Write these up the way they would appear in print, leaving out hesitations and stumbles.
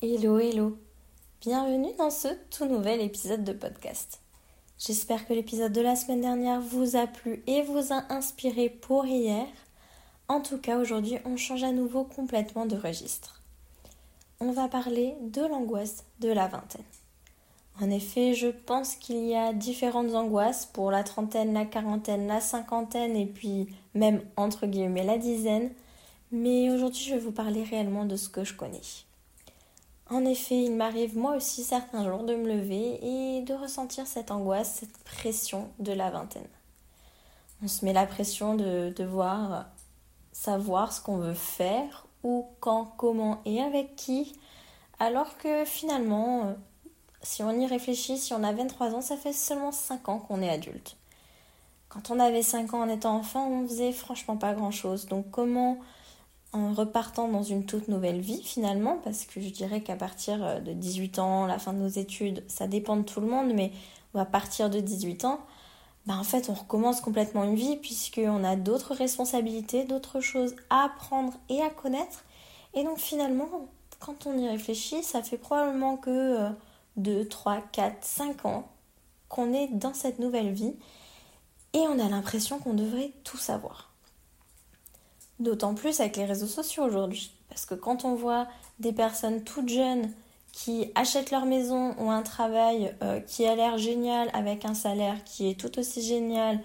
Hello, hello. Bienvenue dans ce tout nouvel épisode de podcast. J'espère que l'épisode de la semaine dernière vous a plu et vous a inspiré pour hier. En tout cas, aujourd'hui, on change à nouveau complètement de registre. On va parler de l'angoisse de la vingtaine. En effet, je pense qu'il y a différentes angoisses pour la trentaine, la quarantaine, la cinquantaine et puis même entre guillemets la dizaine. Mais aujourd'hui, je vais vous parler réellement de ce que je connais. En effet, il m'arrive moi aussi certains jours de me lever et de ressentir cette angoisse, cette pression de la vingtaine. On se met la pression de devoir savoir ce qu'on veut faire, où, quand, comment et avec qui. Alors que finalement, si on y réfléchit, si on a 23 ans, ça fait seulement 5 ans qu'on est adulte. Quand on avait 5 ans en étant enfant, on faisait franchement pas grand-chose. Donc comment... En repartant dans une toute nouvelle vie finalement, parce que je dirais qu'à partir de 18 ans, la fin de nos études, ça dépend de tout le monde, mais à partir de 18 ans, en fait on recommence complètement une vie puisqu'on a d'autres responsabilités, d'autres choses à apprendre et à connaître. Et donc finalement, quand on y réfléchit, ça fait probablement que 2, 3, 4, 5 ans qu'on est dans cette nouvelle vie et on a l'impression qu'on devrait tout savoir. D'autant plus avec les réseaux sociaux aujourd'hui. Parce que quand on voit des personnes toutes jeunes qui achètent leur maison, ont un travail qui a l'air génial, avec un salaire qui est tout aussi génial,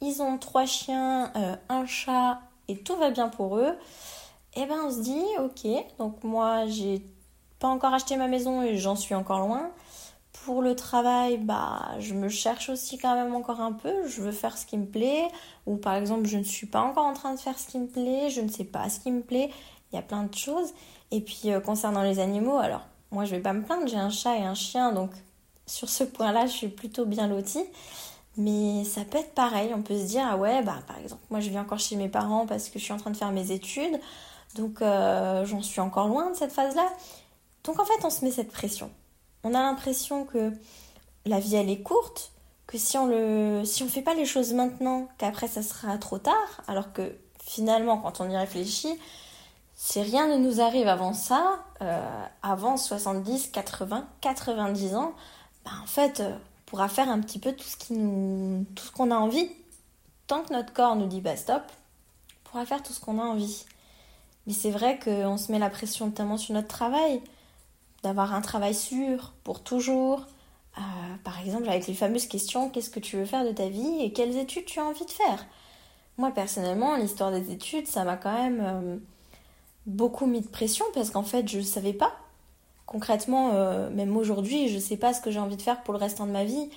ils ont 3 chiens, un chat et tout va bien pour eux, on se dit ok, donc moi j'ai pas encore acheté ma maison et j'en suis encore loin. Pour le travail, je me cherche aussi quand même encore un peu, je veux faire ce qui me plaît, ou par exemple je ne suis pas encore en train de faire ce qui me plaît, je ne sais pas ce qui me plaît, il y a plein de choses. Et puis concernant les animaux, alors moi je vais pas me plaindre, j'ai un chat et un chien, donc sur ce point-là je suis plutôt bien lotie, mais ça peut être pareil, on peut se dire, par exemple moi je vis encore chez mes parents parce que je suis en train de faire mes études, donc j'en suis encore loin de cette phase-là. Donc en fait on se met cette pression. On a l'impression que la vie elle est courte, que si on fait pas les choses maintenant, qu'après ça sera trop tard, alors que finalement quand on y réfléchit, si rien ne nous arrive avant ça, avant 70, 80, 90 ans, en fait on pourra faire un petit peu tout ce qu'on a envie. Tant que notre corps nous dit stop, on pourra faire tout ce qu'on a envie. Mais c'est vrai qu'on se met la pression notamment sur notre travail, d'avoir un travail sûr pour toujours. Par exemple, avec les fameuses questions, qu'est-ce que tu veux faire de ta vie et quelles études tu as envie de faire ? Moi, personnellement, l'histoire des études, ça m'a quand même beaucoup mis de pression parce qu'en fait, je ne savais pas. Concrètement, même aujourd'hui, je ne sais pas ce que j'ai envie de faire pour le restant de ma vie.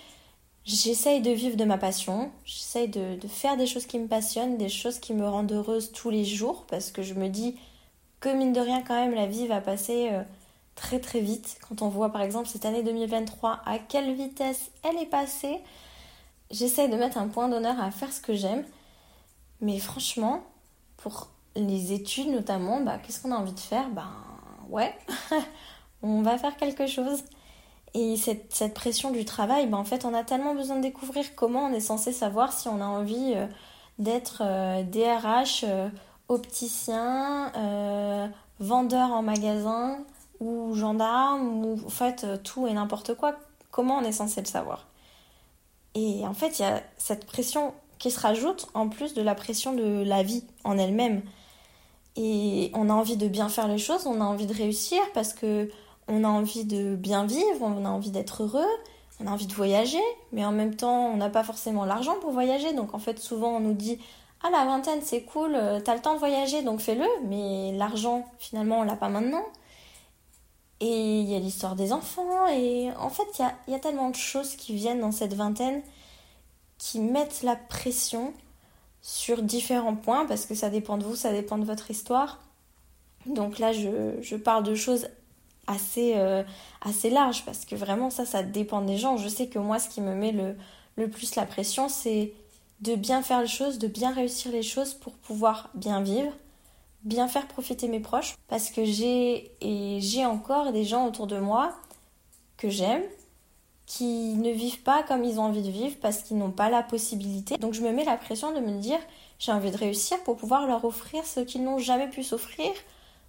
J'essaye de vivre de ma passion, j'essaye de faire des choses qui me passionnent, des choses qui me rendent heureuse tous les jours parce que je me dis que mine de rien, quand même, la vie va passer... très très vite, quand on voit par exemple cette année 2023, à quelle vitesse elle est passée. J'essaie de mettre un point d'honneur à faire ce que j'aime, mais franchement, pour les études notamment, qu'est-ce qu'on a envie de faire ? Ouais, on va faire quelque chose. Et cette pression du travail, en fait on a tellement besoin de découvrir comment on est censé savoir si on a envie d'être DRH, opticien, vendeur en magasin... ou gendarme, ou en fait tout et n'importe quoi, comment on est censé le savoir. Et en fait, il y a cette pression qui se rajoute en plus de la pression de la vie en elle-même. Et on a envie de bien faire les choses, on a envie de réussir parce que on a envie de bien vivre, on a envie d'être heureux, on a envie de voyager, mais en même temps, on n'a pas forcément l'argent pour voyager. Donc en fait, souvent on nous dit « Ah, la vingtaine, c'est cool, t'as le temps de voyager, donc fais-le, mais l'argent, finalement, on l'a pas maintenant. » Et il y a l'histoire des enfants, et en fait, il y a tellement de choses qui viennent dans cette vingtaine qui mettent la pression sur différents points, parce que ça dépend de vous, ça dépend de votre histoire. Donc là, je parle de choses assez larges, parce que vraiment, ça dépend des gens. Je sais que moi, ce qui me met le plus la pression, c'est de bien faire les choses, de bien réussir les choses pour pouvoir bien vivre. Bien faire profiter mes proches parce que j'ai encore des gens autour de moi que j'aime qui ne vivent pas comme ils ont envie de vivre parce qu'ils n'ont pas la possibilité. Donc je me mets la pression de me dire j'ai envie de réussir pour pouvoir leur offrir ce qu'ils n'ont jamais pu s'offrir,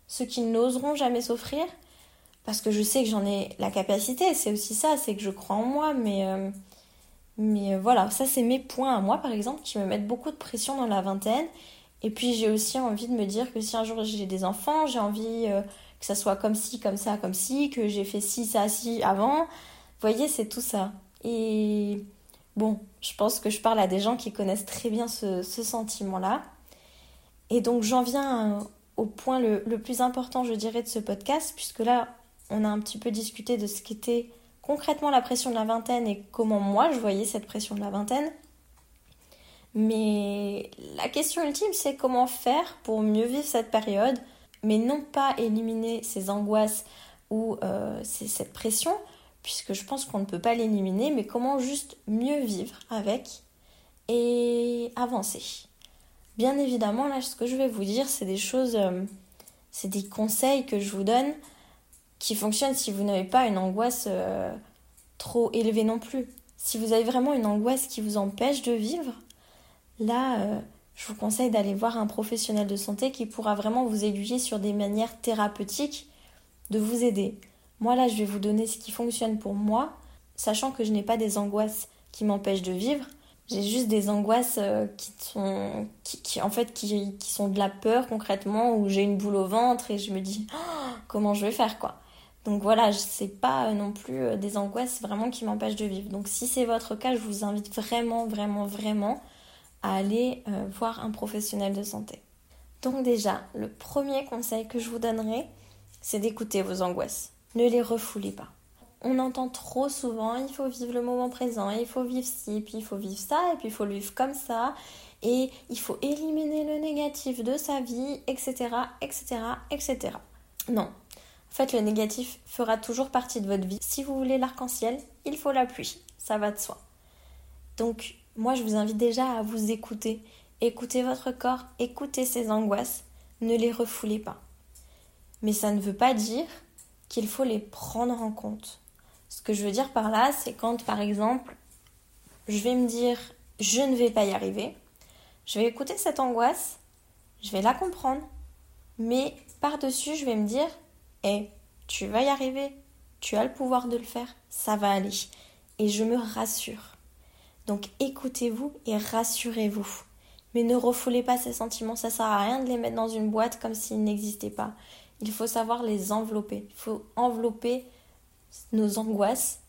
ce qu'ils n'oseront jamais s'offrir. parce que je sais que j'en ai la capacité, c'est aussi ça, c'est que je crois en moi, mais voilà, ça c'est mes points à moi par exemple qui me mettent beaucoup de pression dans la vingtaine. Et puis j'ai aussi envie de me dire que si un jour j'ai des enfants, j'ai envie que ça soit comme ci, comme ça, comme ci, que j'ai fait ci, ça, ci avant. Vous voyez, c'est tout ça. Et bon, je pense que je parle à des gens qui connaissent très bien ce sentiment-là. Et donc j'en viens au point le plus important, je dirais, de ce podcast, puisque là, on a un petit peu discuté de ce qu'était concrètement la pression de la vingtaine et comment moi je voyais cette pression de la vingtaine. Mais la question ultime, c'est comment faire pour mieux vivre cette période, mais non pas éliminer ces angoisses ou cette pression, puisque je pense qu'on ne peut pas l'éliminer, mais comment juste mieux vivre avec et avancer. Bien évidemment, là, ce que je vais vous dire, c'est des choses, c'est des conseils que je vous donne qui fonctionnent si vous n'avez pas une angoisse trop élevée non plus. Si vous avez vraiment une angoisse qui vous empêche de vivre, là, je vous conseille d'aller voir un professionnel de santé qui pourra vraiment vous aiguiller sur des manières thérapeutiques de vous aider. Moi, là, je vais vous donner ce qui fonctionne pour moi, sachant que je n'ai pas des angoisses qui m'empêchent de vivre. J'ai juste des angoisses qui sont de la peur concrètement, où j'ai une boule au ventre et je me dis « comment je vais faire quoi ?» Donc voilà, c'est pas non plus des angoisses vraiment qui m'empêchent de vivre. Donc si c'est votre cas, je vous invite vraiment, vraiment, vraiment à aller voir un professionnel de santé. Donc déjà, le premier conseil que je vous donnerai, c'est d'écouter vos angoisses. Ne les refoulez pas. On entend trop souvent, il faut vivre le moment présent, il faut vivre ci, puis il faut vivre ça, et puis il faut le vivre comme ça, et il faut éliminer le négatif de sa vie, etc., etc., etc. Non, en fait, le négatif fera toujours partie de votre vie. Si vous voulez l'arc-en-ciel, il faut la pluie, ça va de soi. Donc, moi, je vous invite déjà à vous écouter. Écoutez votre corps, écoutez ses angoisses, ne les refoulez pas. Mais ça ne veut pas dire qu'il faut les prendre en compte. Ce que je veux dire par là, c'est quand, par exemple, je vais me dire « je ne vais pas y arriver », je vais écouter cette angoisse, je vais la comprendre, mais par-dessus, je vais me dire « hey, tu vas y arriver, tu as le pouvoir de le faire, ça va aller ». Et je me rassure. Donc écoutez-vous et rassurez-vous. Mais ne refoulez pas ces sentiments, ça sert à rien de les mettre dans une boîte comme s'ils n'existaient pas. Il faut savoir les envelopper. Il faut envelopper nos angoisses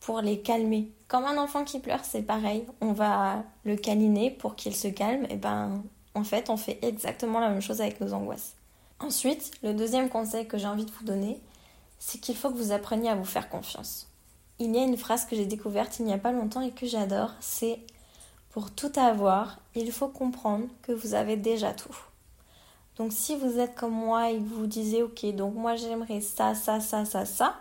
pour les calmer. Comme un enfant qui pleure, c'est pareil. On va le câliner pour qu'il se calme. Et ben, en fait, on fait exactement la même chose avec nos angoisses. Ensuite, le deuxième conseil que j'ai envie de vous donner, c'est qu'il faut que vous appreniez à vous faire confiance. Il y a une phrase que j'ai découverte il n'y a pas longtemps et que j'adore, c'est « Pour tout avoir, il faut comprendre que vous avez déjà tout. » Donc si vous êtes comme moi et que vous vous disiez « Ok, donc moi j'aimerais ça, ça, ça, ça, ça.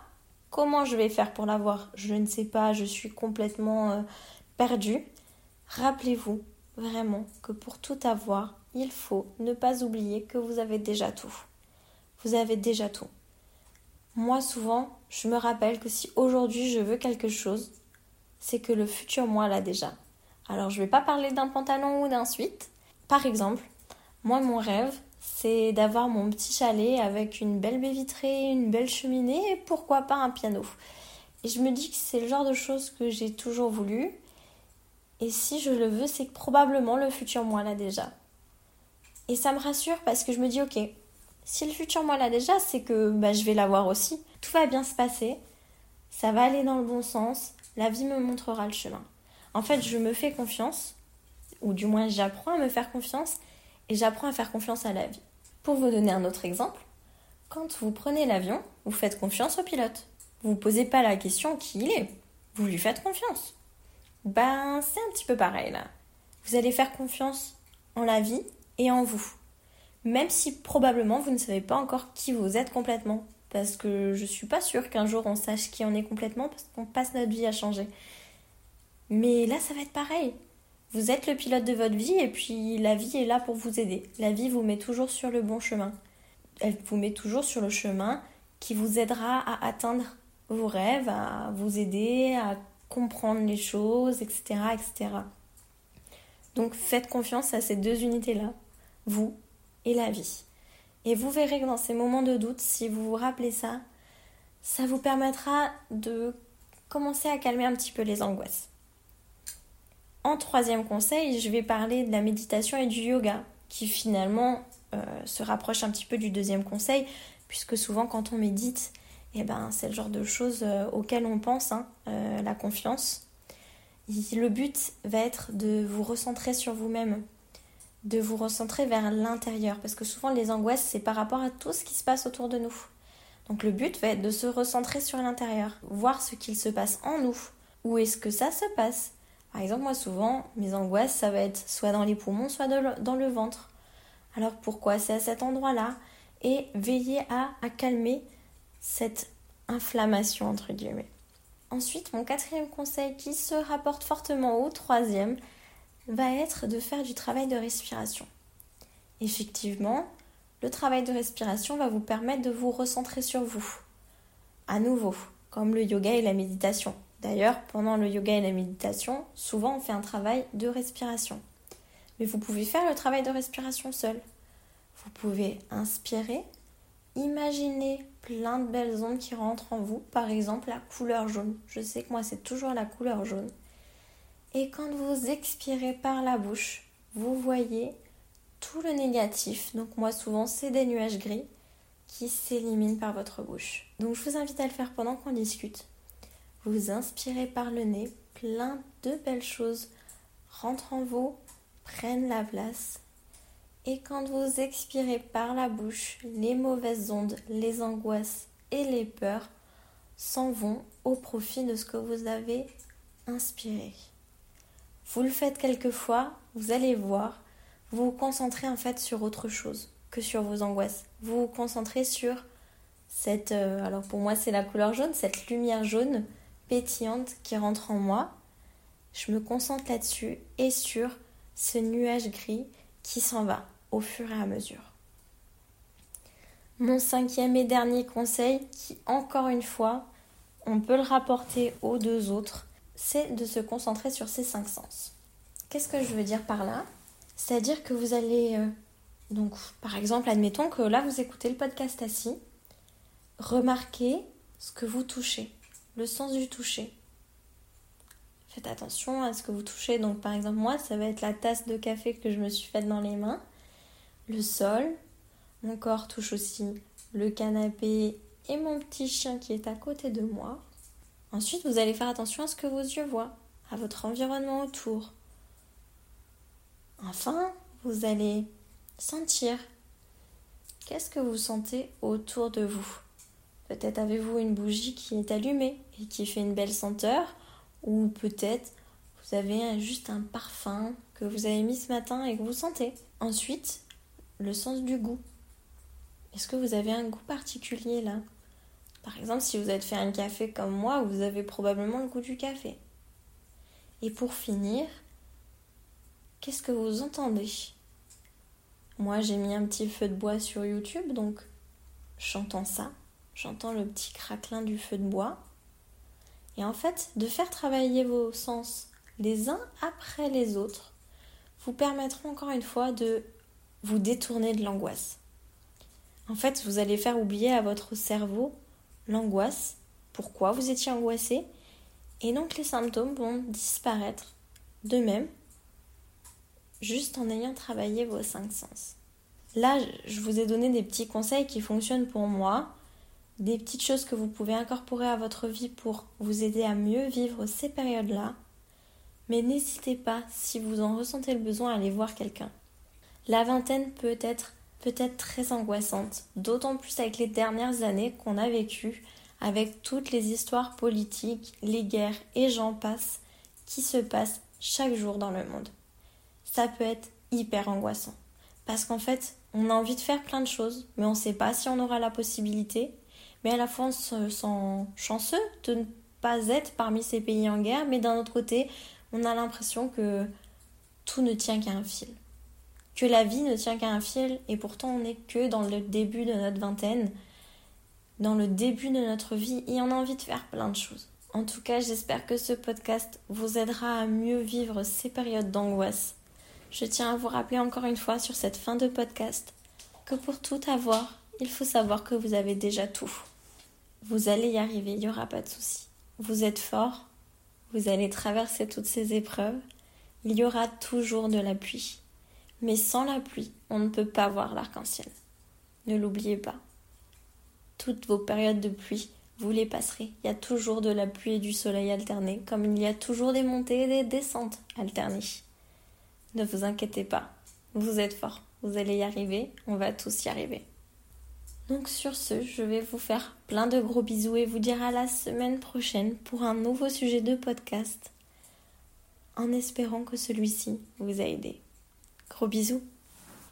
Comment je vais faire pour l'avoir ? Je ne sais pas, je suis complètement perdue. » Rappelez-vous vraiment que pour tout avoir, il faut ne pas oublier que vous avez déjà tout. Vous avez déjà tout. Moi, souvent, je me rappelle que si aujourd'hui je veux quelque chose, c'est que le futur moi l'a déjà. Alors, je ne vais pas parler d'un pantalon ou d'un sweat. Par exemple, moi, mon rêve, c'est d'avoir mon petit chalet avec une belle baie vitrée, une belle cheminée et pourquoi pas un piano. Et je me dis que c'est le genre de choses que j'ai toujours voulu. Et si je le veux, c'est que probablement le futur moi l'a déjà. Et ça me rassure parce que je me dis « ok ». Si le futur moi l'a déjà, c'est que je vais l'avoir aussi. Tout va bien se passer, ça va aller dans le bon sens, la vie me montrera le chemin. En fait, je me fais confiance, ou du moins j'apprends à me faire confiance, et j'apprends à faire confiance à la vie. Pour vous donner un autre exemple, quand vous prenez l'avion, vous faites confiance au pilote. Vous ne vous posez pas la question qui il est, vous lui faites confiance. C'est un petit peu pareil là. Vous allez faire confiance en la vie et en vous. Même si probablement vous ne savez pas encore qui vous êtes complètement. Parce que je suis pas sûre qu'un jour on sache qui on est complètement parce qu'on passe notre vie à changer. Mais là ça va être pareil. Vous êtes le pilote de votre vie et puis la vie est là pour vous aider. La vie vous met toujours sur le bon chemin. Elle vous met toujours sur le chemin qui vous aidera à atteindre vos rêves, à vous aider, à comprendre les choses, etc. etc. Donc faites confiance à ces deux unités-là. Vous et la vie. Et vous verrez que dans ces moments de doute, si vous vous rappelez ça, ça vous permettra de commencer à calmer un petit peu les angoisses. En troisième conseil, je vais parler de la méditation et du yoga, qui finalement se rapproche un petit peu du deuxième conseil, puisque souvent quand on médite, c'est le genre de choses auxquelles on pense, la confiance. Et le but va être de vous recentrer sur vous-même, de vous recentrer vers l'intérieur, parce que souvent les angoisses, c'est par rapport à tout ce qui se passe autour de nous. Donc le but va être de se recentrer sur l'intérieur, voir ce qu'il se passe en nous, où est-ce que ça se passe. Par exemple, moi souvent, mes angoisses, ça va être soit dans les poumons, soit dans le ventre. Alors pourquoi c'est à cet endroit-là? Et veiller à calmer cette inflammation, entre guillemets. Ensuite, mon quatrième conseil, qui se rapporte fortement au troisième, va être de faire du travail de respiration. Effectivement, le travail de respiration va vous permettre de vous recentrer sur vous. À nouveau, comme le yoga et la méditation. D'ailleurs, pendant le yoga et la méditation, souvent on fait un travail de respiration. Mais vous pouvez faire le travail de respiration seul. Vous pouvez inspirer, imaginer plein de belles ondes qui rentrent en vous, par exemple la couleur jaune. Je sais que moi c'est toujours la couleur jaune. Et quand vous expirez par la bouche, vous voyez tout le négatif, donc moi souvent c'est des nuages gris qui s'éliminent par votre bouche. Donc je vous invite à le faire pendant qu'on discute. Vous inspirez par le nez, plein de belles choses rentrent en vous, prennent la place. Et quand vous expirez par la bouche, les mauvaises ondes, les angoisses et les peurs s'en vont au profit de ce que vous avez inspiré. Vous le faites quelques fois, vous allez voir, vous vous concentrez en fait sur autre chose que sur vos angoisses. Vous vous concentrez sur cette, alors pour moi c'est la couleur jaune, cette lumière jaune pétillante qui rentre en moi. Je me concentre là-dessus et sur ce nuage gris qui s'en va au fur et à mesure. Mon cinquième et dernier conseil, qui encore une fois, on peut le rapporter aux deux autres, c'est de se concentrer sur ces cinq sens. Qu'est-ce que je veux dire par là ? C'est-à-dire que vous allez, donc par exemple, admettons que là vous écoutez le podcast assis, remarquez ce que vous touchez, le sens du toucher. Faites attention à ce que vous touchez, donc par exemple moi ça va être la tasse de café que je me suis faite dans les mains, le sol, mon corps touche aussi le canapé et mon petit chien qui est à côté de moi. Ensuite, vous allez faire attention à ce que vos yeux voient, à votre environnement autour. Enfin, vous allez sentir. Qu'est-ce que vous sentez autour de vous ? Peut-être avez-vous une bougie qui est allumée et qui fait une belle senteur, ou peut-être vous avez juste un parfum que vous avez mis ce matin et que vous sentez. Ensuite, le sens du goût. Est-ce que vous avez un goût particulier là ? Par exemple, si vous avez fait un café comme moi, vous avez probablement le goût du café. Et pour finir, qu'est-ce que vous entendez ? Moi, j'ai mis un petit feu de bois sur YouTube, donc j'entends ça. J'entends le petit craquelin du feu de bois. Et en fait, de faire travailler vos sens les uns après les autres vous permettront encore une fois de vous détourner de l'angoisse. En fait, vous allez faire oublier à votre cerveau l'angoisse, pourquoi vous étiez angoissé, et donc les symptômes vont disparaître d'eux-mêmes, juste en ayant travaillé vos cinq sens. Là, je vous ai donné des petits conseils qui fonctionnent pour moi, des petites choses que vous pouvez incorporer à votre vie pour vous aider à mieux vivre ces périodes-là, mais n'hésitez pas, si vous en ressentez le besoin, à aller voir quelqu'un. La vingtaine peut être très angoissante, d'autant plus avec les dernières années qu'on a vécues, avec toutes les histoires politiques, les guerres et j'en passe, qui se passent chaque jour dans le monde. Ça peut être hyper angoissant, parce qu'en fait, on a envie de faire plein de choses, mais on ne sait pas si on aura la possibilité, mais à la fois on se sent chanceux de ne pas être parmi ces pays en guerre, mais d'un autre côté, on a l'impression que tout ne tient qu'à un fil. Que la vie ne tient qu'à un fil, et pourtant on n'est que dans le début de notre vingtaine, dans le début de notre vie, et on a envie de faire plein de choses. En tout cas, j'espère que ce podcast vous aidera à mieux vivre ces périodes d'angoisse. Je tiens à vous rappeler encore une fois sur cette fin de podcast que pour tout avoir, il faut savoir que vous avez déjà tout. Vous allez y arriver, il n'y aura pas de souci. Vous êtes fort, vous allez traverser toutes ces épreuves. Il y aura toujours de la pluie. Mais sans la pluie, on ne peut pas voir l'arc-en-ciel. Ne l'oubliez pas. Toutes vos périodes de pluie, vous les passerez. Il y a toujours de la pluie et du soleil alternés, comme il y a toujours des montées et des descentes alternées. Ne vous inquiétez pas, vous êtes forts, vous allez y arriver, on va tous y arriver. Donc sur ce, je vais vous faire plein de gros bisous et vous dire à la semaine prochaine pour un nouveau sujet de podcast, en espérant que celui-ci vous a aidé. Gros bisous.